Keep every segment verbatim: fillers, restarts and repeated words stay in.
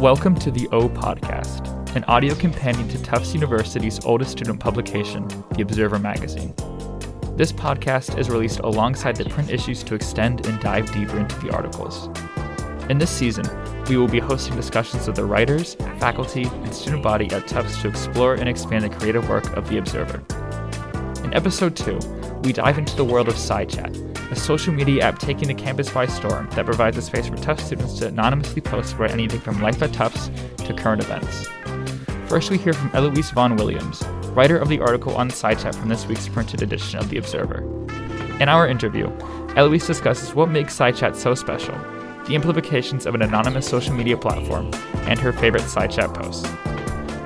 Welcome to The O Podcast, an audio companion to Tufts University's oldest student publication, The Observer magazine. This podcast is released alongside the print issues to extend and dive deeper into the articles. In this season, we will be hosting discussions with the writers, faculty, and student body at Tufts to explore and expand the creative work of The Observer. In episode two, we dive into the world of Sidechat, a social media app taking the campus by storm that provides a space for Tufts students to anonymously post about anything from life at Tufts to current events. First, we hear from Eloise Moon Williams, writer of the article on Sidechat from this week's printed edition of The Observer. In our interview, Eloise discusses what makes Sidechat so special, the implications of an anonymous social media platform, and her favorite Sidechat posts.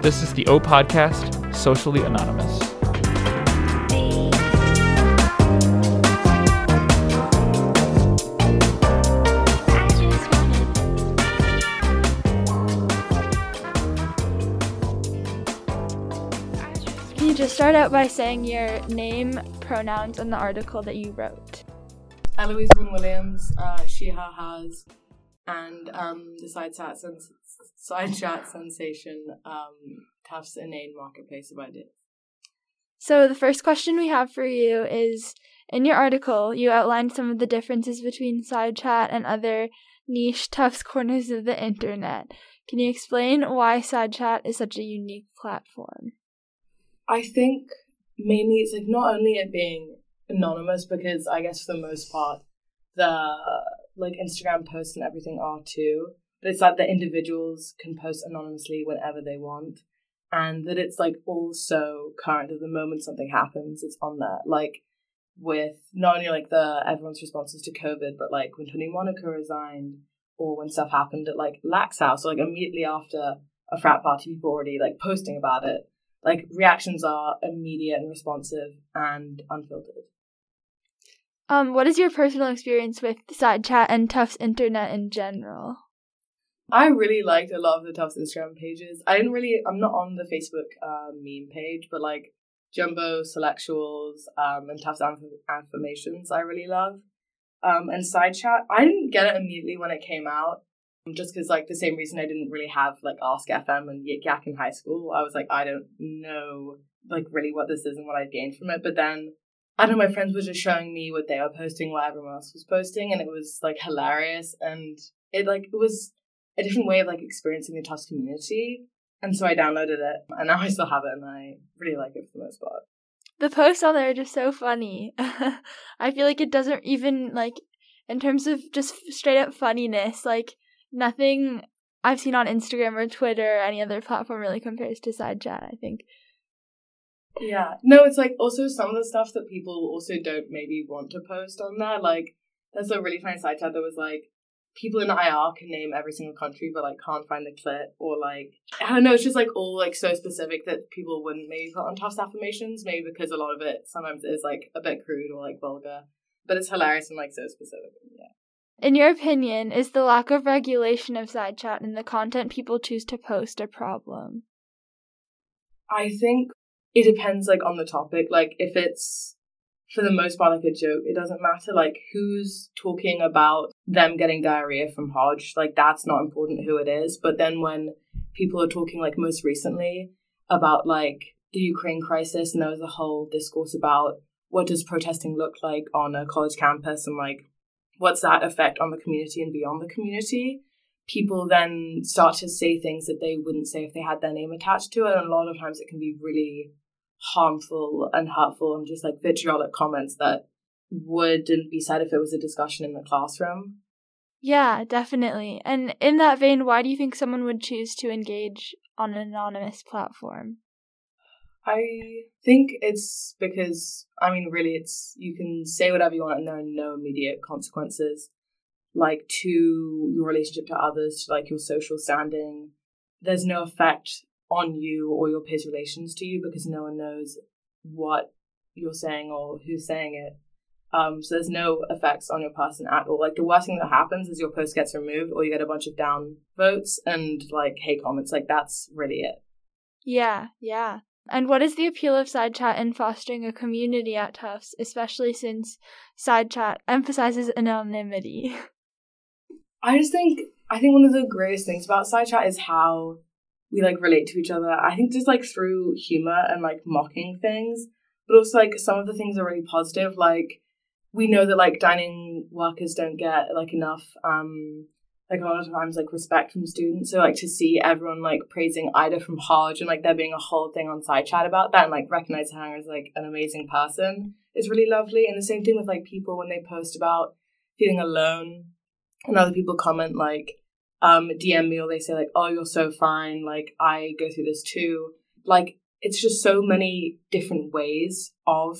This is The O Podcast, Socially Anonymous. Start out by saying your name, pronouns, and the article that you wrote. Eloise Moon Williams, uh, she, her, hers, and um, the Sidechat sens- side chat sensation, um, Tufts Inane Marketplace of Ideas. So the first question we have for you is, in your article, you outlined some of the differences between Sidechat and other niche Tufts corners of the internet. Can you explain why Sidechat is such a unique platform? I think mainly it's like not only it being anonymous, because I guess for the most part the like Instagram posts and everything are too, but it's like the individuals can post anonymously whenever they want, and that it's like also current at the moment something happens, it's on there. Like with not only like the everyone's responses to COVID, but like when Tony Monaco resigned or when stuff happened at like Lax House, or like immediately after a frat party, people already like posting about it. Like, reactions are immediate and responsive and unfiltered. Um, what is your personal experience with Sidechat and Tufts Internet in general? I really liked a lot of the Tufts Instagram pages. I didn't really... I'm not on the Facebook uh, meme page, but, like, Jumbo, Selectuals, um, and Tufts Affirmations I really love. Um, and Sidechat, I didn't get it immediately when it came out. Just because, like, the same reason I didn't really have, like, Ask F M and Yik Yak in high school. I was like, I don't know, like, really what this is and what I've gained from it. But then, I don't know, my friends were just showing me what they were posting, what everyone else was posting. And it was, like, hilarious. And it, like, it was a different way of, like, experiencing the Tufts community. And so I downloaded it. And now I still have it. And I really like it for the most part. The posts on there are just so funny. I feel like it doesn't even, like, in terms of just straight-up funniness, like, nothing I've seen on Instagram or Twitter or any other platform really compares to Sidechat, I think. Yeah. No, it's like also some of the stuff that people also don't maybe want to post on there. Like, there's a really funny Sidechat that was like, people in I R can name every single country but like can't find the clit, or like, I don't know, it's just like all like so specific that people wouldn't maybe put on Tufts Affirmations, maybe because a lot of it sometimes is like a bit crude or like vulgar. But it's hilarious and like so specific, yeah. In your opinion, is the lack of regulation of Sidechat and the content people choose to post a problem? I think it depends, like, on the topic. Like, if it's, for the most part, like, a joke, it doesn't matter, like, who's talking about them getting diarrhea from Hodge. Like, that's not important who it is. But then when people are talking, like, most recently about, like, the Ukraine crisis, and there was a whole discourse about what does protesting look like on a college campus and, like, what's that effect on the community and beyond the community, people then start to say things that they wouldn't say if they had their name attached to it. And a lot of times it can be really harmful and hurtful and just like vitriolic comments that wouldn't be said if it was a discussion in the classroom. Yeah, definitely. And in that vein, why do you think someone would choose to engage on an anonymous platform? I think it's because, I mean, really, it's you can say whatever you want and there are no immediate consequences, like, to your relationship to others, to, like, your social standing. There's no effect on you or your peers' relations to you because no one knows what you're saying or who's saying it. Um, so there's no effects on your person at all. Like, the worst thing that happens is your post gets removed or you get a bunch of down votes and, like, hate comments. Like, that's really it. Yeah, yeah. And what is the appeal of Sidechat in fostering a community at Tufts, especially since Sidechat emphasizes anonymity? I just think I think one of the greatest things about Sidechat is how we, like, relate to each other. I think just, like, through humor and, like, mocking things. But also, like, some of the things are really positive. Like, we know that, like, dining workers don't get, like, enough, um, like, a lot of times, like, respect from students. So, like, to see everyone, like, praising Ida from Hodge and, like, there being a whole thing on Sidechat about that and, like, recognizing her as, like, an amazing person is really lovely. And the same thing with, like, people when they post about feeling alone and other people comment, like, um, D M me or they say, like, oh, you're so fine. Like, I go through this too. Like, it's just so many different ways of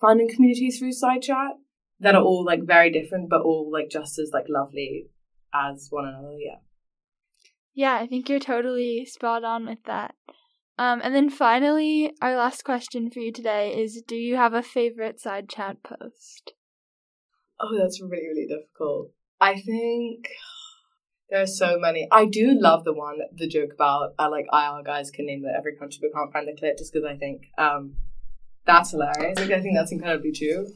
finding community through Sidechat that are all, like, very different, but all, like, just as, like, lovely as one another, yeah. Yeah, I think you're totally spot on with that. Um, and then finally, our last question for you today is, do you have a favorite Sidechat post? Oh, that's really, really difficult. I think there are so many. I do love the one, the joke about, uh, like, I R guys can name every country but can't find the clip, just because I think um, that's hilarious. Like, I think that's incredibly true.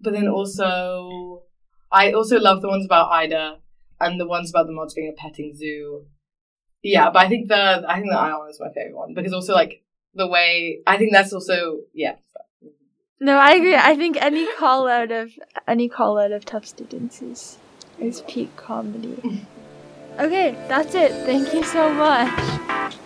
But then also, I also love the ones about Ida and the ones about the mods being a petting zoo. Yeah, but I think the I think the I R is my favorite one, because also, like, the way, I think that's also, yeah. No, I agree. I think any call out of any call out of tough students is, is peak comedy. Okay, that's it. Thank you so much.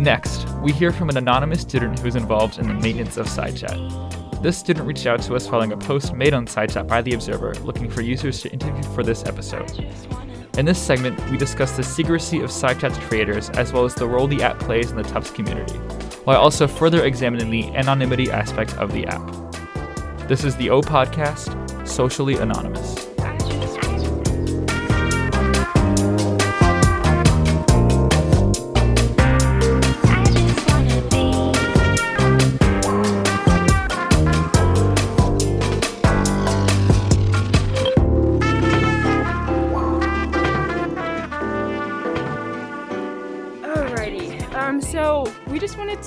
Next, we hear from an anonymous student who is involved in the maintenance of Sidechat. This student reached out to us following a post made on Sidechat by The Observer looking for users to interview for this episode. In this segment, we discuss the secrecy of Sidechat's creators as well as the role the app plays in the Tufts community, while also further examining the anonymity aspect of the app. This is The O Podcast, Socially Anonymous.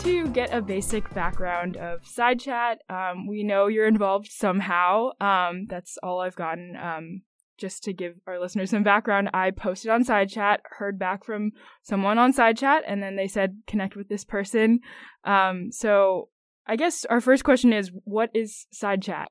To get a basic background of Sidechat, um, we know you're involved somehow. Um, that's all I've gotten. Um, just to give our listeners some background, I posted on Sidechat, heard back from someone on Sidechat, and then they said connect with this person. Um, so I guess our first question is, what is Sidechat?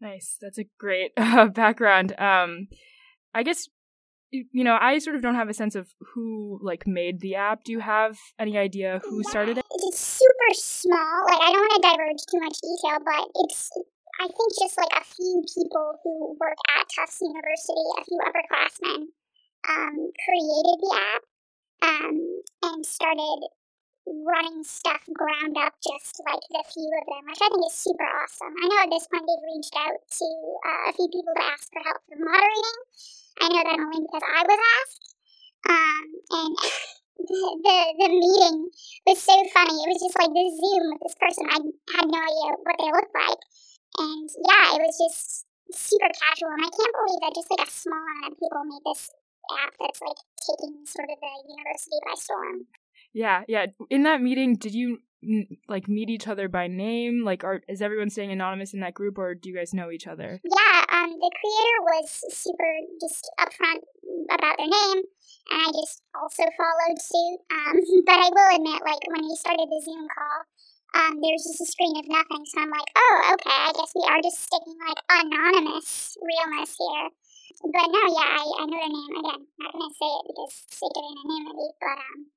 Nice. That's a great uh, background. Um, I guess, you, you know, I sort of don't have a sense of who, like, made the app. Do you have any idea who yeah, started it? It's super small. Like, I don't want to diverge too much detail, but it's, I think, just, like, a few people who work at Tufts University, a few upperclassmen, um, created the app um, and started running stuff ground up, just like the few of them, which I think is super awesome. I know at this point they've reached out to uh, a few people to ask for help for moderating. I know that only because I was asked. Um, and the, the the meeting was so funny. It was just like this Zoom with this person. I had no idea what they looked like. And yeah, it was just super casual. And I can't believe that just like a small amount of people made this app that's like taking sort of the university by storm. Yeah, yeah. In that meeting, did you like meet each other by name? Like, are is everyone staying anonymous in that group, or do you guys know each other? Yeah, um, the creator was super just upfront about their name, and I just also followed suit. Um, but I will admit, like when he started the Zoom call, um, there was just a screen of nothing, so I'm like, oh, okay, I guess we are just sticking like anonymous realness here. But no, yeah, I, I know their name. Again, not gonna say it because it's sake of anonymity, but um.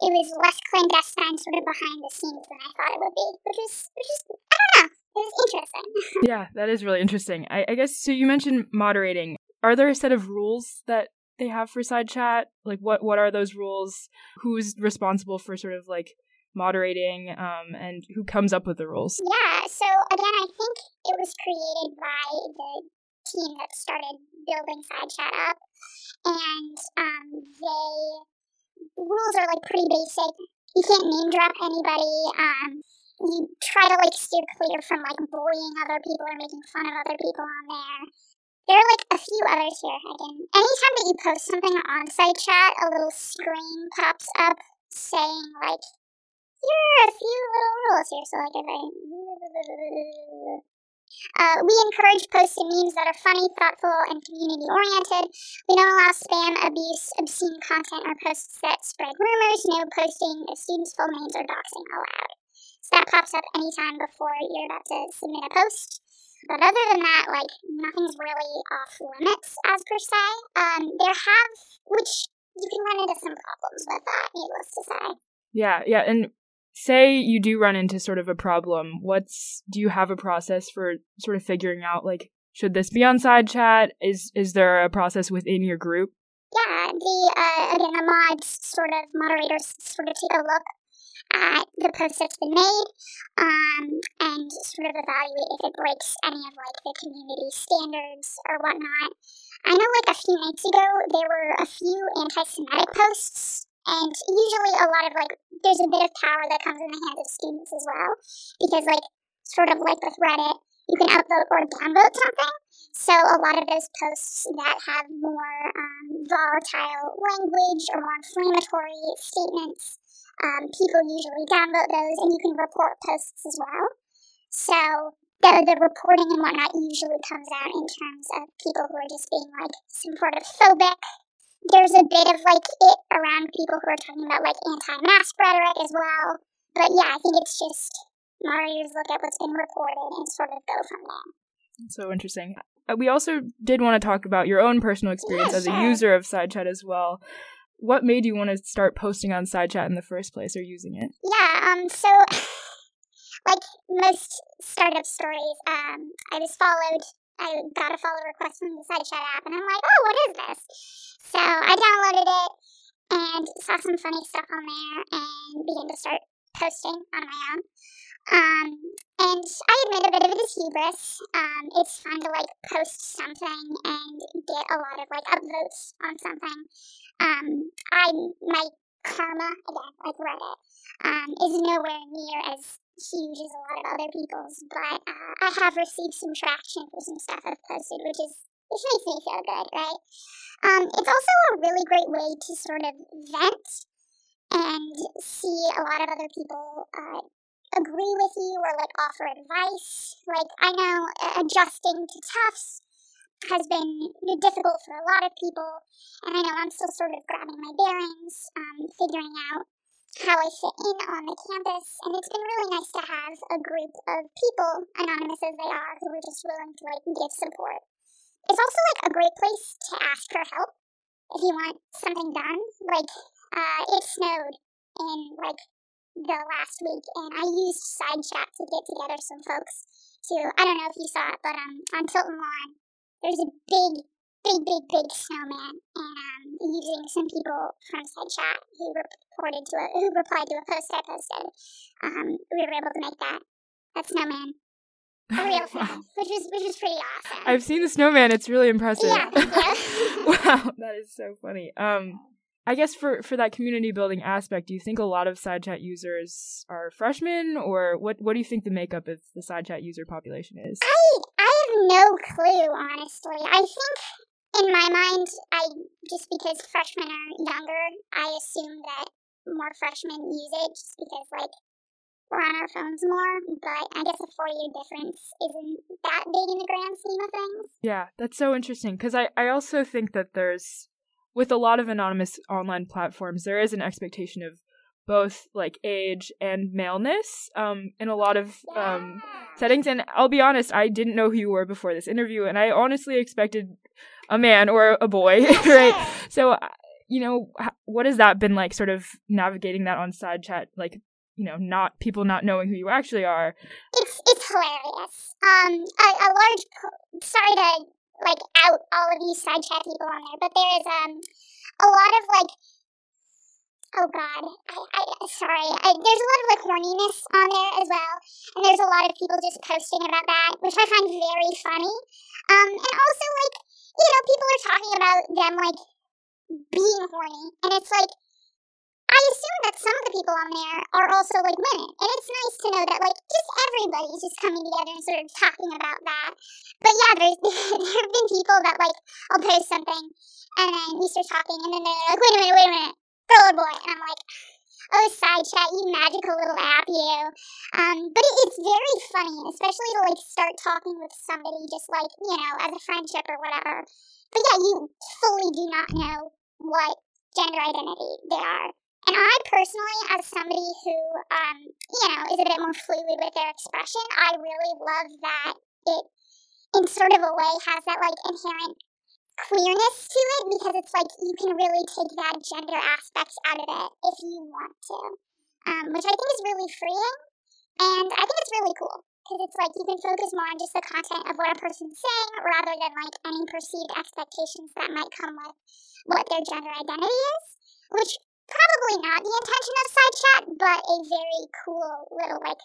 It was less clandestine, sort of behind the scenes than I thought it would be, which is, which is, I don't know, it was interesting. Yeah, that is really interesting. I, I guess, so you mentioned moderating. Are there a set of rules that they have for Sidechat? Like, what, what are those rules? Who's responsible for sort of, like, moderating, um, and who comes up with the rules? Yeah, so, again, I think it was created by the team that started building Sidechat up, and um, they... rules are, like, pretty basic. You can't name drop anybody. Um, you try to, like, steer clear from, like, bullying other people or making fun of other people on there. There are, like, a few others here. Again, anytime that you post something on Sidechat, a little screen pops up saying, like, here are a few little rules here. So, like, if I... Uh, we encourage posts and memes that are funny, thoughtful, and community-oriented. We don't allow spam, abuse, obscene content, or posts that spread rumors. No posting of students' full names or doxing allowed. So that pops up anytime before you're about to submit a post. But other than that, like, nothing's really off-limits, as per se. Um, there have, which you can run into some problems with that, needless to say. Yeah, yeah, and... Say you do run into sort of a problem, what's do you have a process for sort of figuring out, like, should this be on Sidechat? Is is there a process within your group? Yeah, the uh, again, the mods sort of, moderators sort of take a look at the post that's been made um, and sort of evaluate if it breaks any of, like, the community standards or whatnot. I know, like, a few nights ago, there were a few anti-Semitic posts. And usually a lot of, like, there's a bit of power that comes in the hands of students as well. Because, like, sort of like with Reddit, you can upvote or downvote something. So a lot of those posts that have more um, volatile language or more inflammatory statements, um, people usually downvote those, and you can report posts as well. So the, the reporting and whatnot usually comes out in terms of people who are just being, like, some sort of phobic. There's a bit of, like, it around people who are talking about, like, anti-mask rhetoric as well. But, yeah, I think it's just moderators look at what's been reported and sort of go from there. So interesting. We also did want to talk about your own personal experience yeah, as sure. a user of Sidechat as well. What made you want to start posting on Sidechat in the first place or using it? Yeah, um, so, like most startup stories, um, I was followed... I got a follow request from the Sidechat app, and I'm like, oh, what is this? So I downloaded it and saw some funny stuff on there and began to start posting on my own. Um, and I admit a bit of it is hubris. Um, it's fun to, like, post something and get a lot of, like, upvotes on something. Um, I, my karma, again, like Reddit, um, is nowhere near as huge as a lot of other people's, but uh, I have received some traction for some stuff I've posted, which is which makes me feel good, right? Um, it's also a really great way to sort of vent and see a lot of other people uh, agree with you or, like, offer advice. Like, I know adjusting to Tufts has been difficult for a lot of people, and I know I'm still sort of grabbing my bearings, um, figuring out how I fit in on the campus, and it's been really nice to have a group of people, anonymous as they are, who are just willing to, like, give support. It's also, like, a great place to ask for help if you want something done. Like, uh, it snowed in, like, the last week, and I used Sidechat to get together some folks to, I don't know if you saw it, but um, on Tilton Lawn, there's a big, big, big, big snowman, and um, using some people from Sidechat who reported to a, who replied to a post I posted, um, we were able to make that that snowman a real thing, which was which was pretty awesome. I've seen the snowman; it's really impressive. Yeah, thank you. Wow, that is so funny. Um, I guess for for that community building aspect, do you think a lot of Sidechat users are freshmen, or what? What do you think the makeup of the Sidechat user population is? I I have no clue, honestly. I think. In my mind, I just because freshmen are younger, I assume that more freshmen use it just because, like, we're on our phones more, but I guess a four-year difference isn't that big in the grand scheme of things. Yeah, that's so interesting, because I, I also think that there's, with a lot of anonymous online platforms, there is an expectation of both, like, age and maleness um, in a lot of yeah. um, settings, and I'll be honest, I didn't know who you were before this interview, and I honestly expected a man or a boy, right? So, you know, what has that been like, sort of navigating that on Sidechat, like, you know, not people not knowing who you actually are? It's it's hilarious. Um, a, a large, sorry to, like, out all of you Sidechat people on there, but there is um a lot of, like, oh god, I, I sorry, I, there's a lot of, like, horniness on there as well, and there's a lot of people just posting about that, which I find very funny. Um, and also, like, you know, people are talking about them, like, being horny, and it's like, I assume that some of the people on there are also, like, women, and it's nice to know that, like, just everybody's just coming together and sort of talking about that. But yeah, there's, there have been people that, like, I'll post something, and then we start talking, and then they're like, wait a minute, wait a minute, girl or boy, and I'm like, oh, Sidechat, you magical little app, you. Um, but it, it's very funny, especially to, like, start talking with somebody just, like, you know, as a friendship or whatever. But yeah, you fully do not know what gender identity they are. And I personally, as somebody who, um, you know, is a bit more fluid with their expression, I really love that it, in sort of a way, has that, like, inherent queerness to it, because it's like you can really take that gender aspect out of it if you want to, um, which I think is really freeing, and I think it's really cool, because it's like you can focus more on just the content of what a person's saying rather than, like, any perceived expectations that might come with what their gender identity is, which... probably not the intention of Sidechat, but a very cool little, like,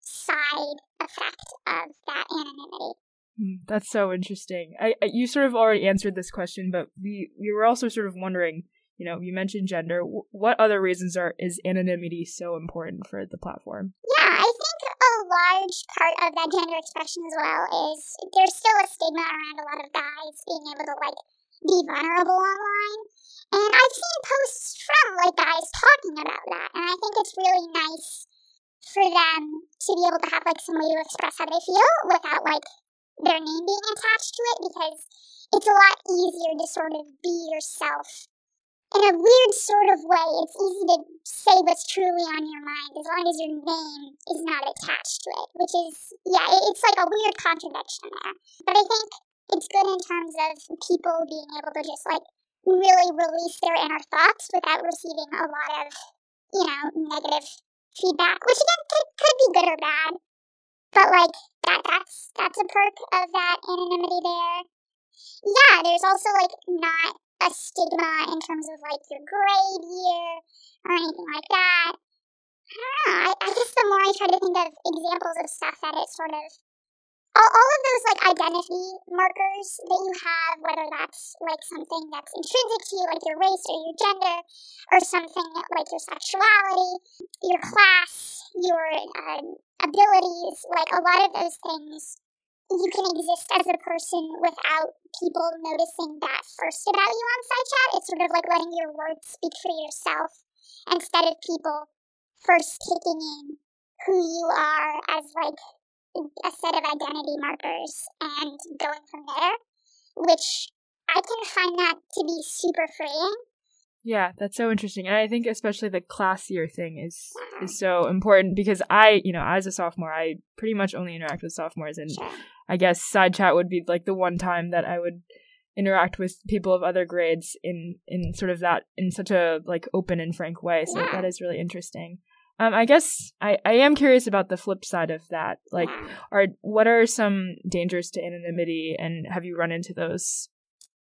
side effect of that anonymity. Mm, that's so interesting. I, I you sort of already answered this question, but we, we were also sort of wondering, you know, you mentioned gender. W- what other reasons are is anonymity so important for the platform? Yeah, I think a large part of that gender expression as well is there's still a stigma around a lot of guys being able to, like, be vulnerable online. And I've seen posts from, like, guys talking about that, and I think it's really nice for them to be able to have, like, some way to express how they feel without, like, their name being attached to it, because it's a lot easier to sort of be yourself. In a weird sort of way, it's easy to say what's truly on your mind as long as your name is not attached to it, which is, yeah, it's like a weird contradiction there. But I think it's good in terms of people being able to just, like, really release their inner thoughts without receiving a lot of, you know, negative feedback, which again could, could be good or bad, but, like, that that's that's a perk of that anonymity there. Yeah, there's also, like, not a stigma in terms of, like, your grade year or anything like that. I don't know. I, I guess the more I try to think of examples of stuff that it sort of All, all of those, like, identity markers that you have, whether that's, like, something that's intrinsic to you, like your race or your gender, or something like your sexuality, your class, your uh, abilities, like, a lot of those things, you can exist as a person without people noticing that first about you on Sidechat. It's sort of like letting your words speak for yourself instead of people first taking in who you are as, like, a set of identity markers and going from there, which I can find that to be super freeing. Yeah, that's so interesting. And I think especially the class year thing is yeah. is so important, because I, you know, as a sophomore, I pretty much only interact with sophomores, and sure. I guess Sidechat would be, like, the one time that I would interact with people of other grades in, in sort of that, in such a, like, open and frank way. So yeah. that is really interesting. Um, I guess I, I am curious about the flip side of that. Like, are what are some dangers to anonymity, and have you run into those?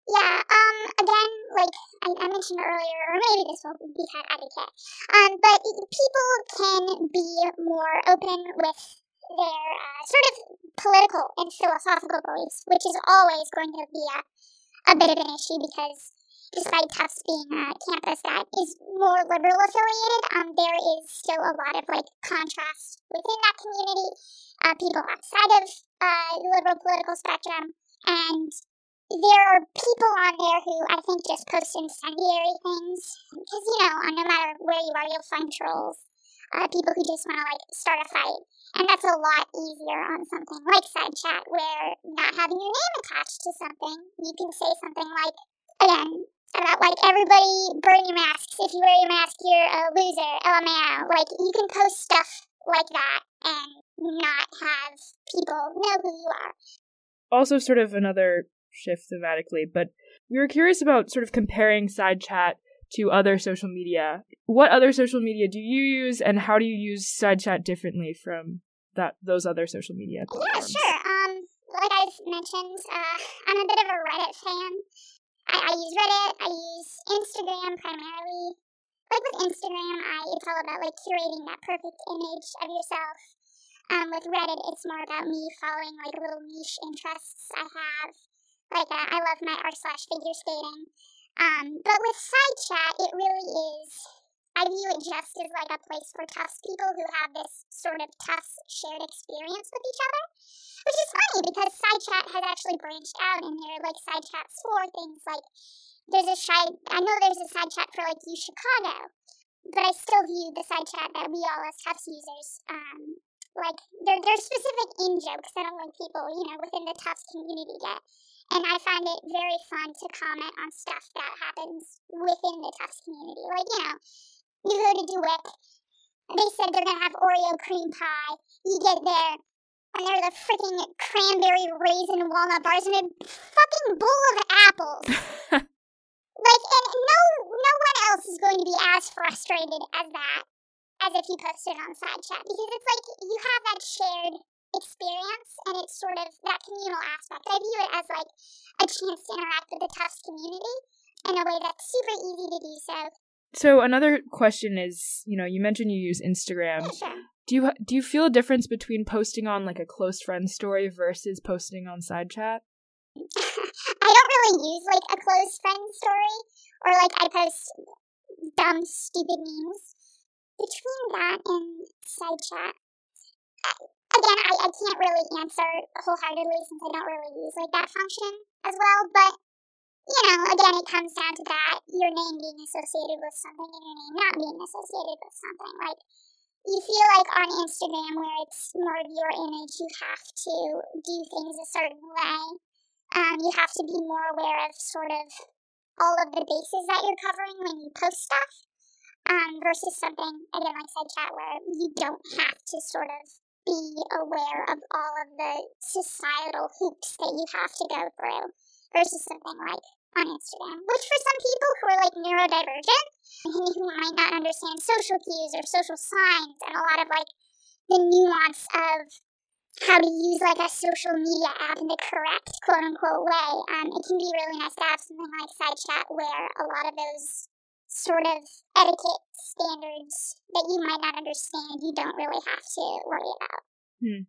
Yeah, um, again, like I, I mentioned earlier, or maybe this will be kind of advocate, um, but people can be more open with their uh, sort of political and philosophical beliefs, which is always going to be a, a bit of an issue, because despite Tufts being a campus that is more liberal affiliated, um, there is still a lot of, like, contrast within that community, uh, people outside of uh, the liberal political spectrum, and there are people on there who I think just post incendiary things, because, you know, no matter where you are, you'll find trolls. uh, people who just want to, like, start a fight. And that's a lot easier on something like Sidechat, where not having your name attached to something, you can say something like, again, about, like, everybody burn your masks. If you wear your mask, you're a loser, L M A O. Like, you can post stuff like that and not have people know who you are. Also sort of another shift thematically, but we were curious about sort of comparing Sidechat to other social media. What other social media do you use, and how do you use Sidechat differently from that those other social media platforms? Yeah, sure. Um, like I've mentioned, uh, I'm a bit of a Reddit fan. I, I use Reddit. I use Instagram primarily. Like with Instagram, I it's all about like curating that perfect image of yourself. Um, with Reddit, it's more about me following like little niche interests I have. Like uh, I love my r slash figure skating. Um, but with Sidechat, it really is, I view it just as like a place for Tufts people who have this sort of Tufts shared experience with each other, which is funny because Sidechat has actually branched out, and there are like Sidechats for things like, there's a side, I know there's a Sidechat for like UChicago, but I still view the Sidechat that we all as Tufts users, um, like, they're, they're specific in-jokes that only people, you know, within the Tufts community get. And I find it very fun to comment on stuff that happens within the Tufts community. Like, you know, you go to DeWitt, they said they're going to have Oreo cream pie. You get there, and there's a freaking cranberry raisin walnut bars and a fucking bowl of apples. Like, and no, no one else is going to be as frustrated as that as if you posted on Sidechat. Because it's like you have that shared experience, and it's sort of that communal aspect. I view it as like a chance to interact with the Tufts community in a way that's super easy to do so. So another question is, you know, you mentioned you use Instagram. Yeah, sure. Do you do you feel a difference between posting on like a close friend story versus posting on Sidechat? I don't really use like a close friend story, or like I post dumb, stupid memes. Between that and Sidechat, I- Again, I, I can't really answer wholeheartedly since I don't really use like that function as well, but, you know, again, it comes down to that, your name being associated with something and your name not being associated with something. Like, you feel like on Instagram where it's more of your image, you have to do things a certain way. Um, you have to be more aware of sort of all of the bases that you're covering when you post stuff, um, versus something, again, like Sidechat, where you don't have to sort of be aware of all of the societal hoops that you have to go through versus something like on Instagram, which for some people who are like neurodivergent and who might not understand social cues or social signs and a lot of like the nuance of how to use like a social media app in the correct quote unquote way, um, it can be really nice to have something like Sidechat where a lot of those sort of etiquette standards that you might not understand, you don't really have to worry about. Hmm.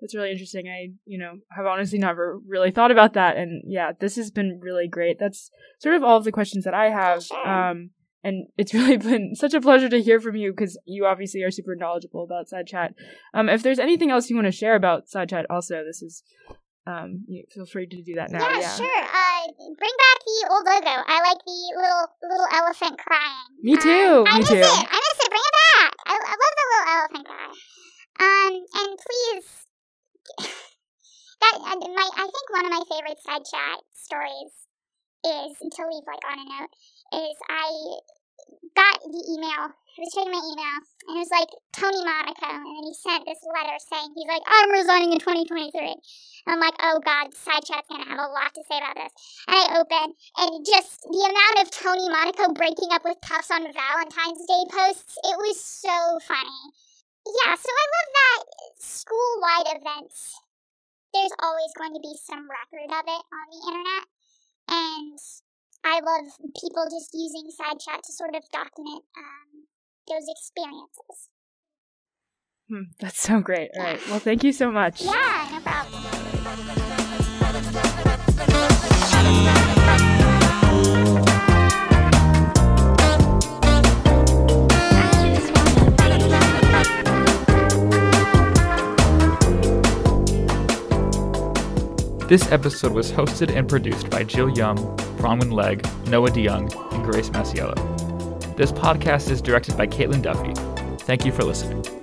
That's really interesting. I, you know, have honestly never really thought about that. And yeah, this has been really great. That's sort of all of the questions that I have. Sure. Um, and it's really been such a pleasure to hear from you because you obviously are super knowledgeable about Sidechat. Um, if there's anything else you want to share about Sidechat also, this is... Um, you feel free to do that now. Yeah, yeah. Sure. Uh, bring back the old logo. I like the little little elephant crying. Me too. Um, I Me miss too. it. I miss it. Bring it back. I, I love the little elephant guy. Um, and please, that uh, my I think one of my favorite Sidechat stories is to leave like on a note is I got the email. I was checking my email, and it was like Tony Monaco, and then he sent this letter saying, he's like, I'm resigning in twenty twenty-three. And I'm like, oh God, Sidechat's going to have a lot to say about this. And I open, and just the amount of Tony Monaco breaking up with Tufts on Valentine's Day posts, it was so funny. Yeah, so I love that school-wide events. There's always going to be some record of it on the internet, and I love people just using Sidechat to sort of document, um, those experiences. Hmm, that's so great. All right. Well, thank you so much. Yeah, no problem. This episode was hosted and produced by Jill Yum, Bronwyn Legg, Noah DeYoung, and Grace Masiello. This podcast is directed by Caitlin Duffy. Thank you for listening.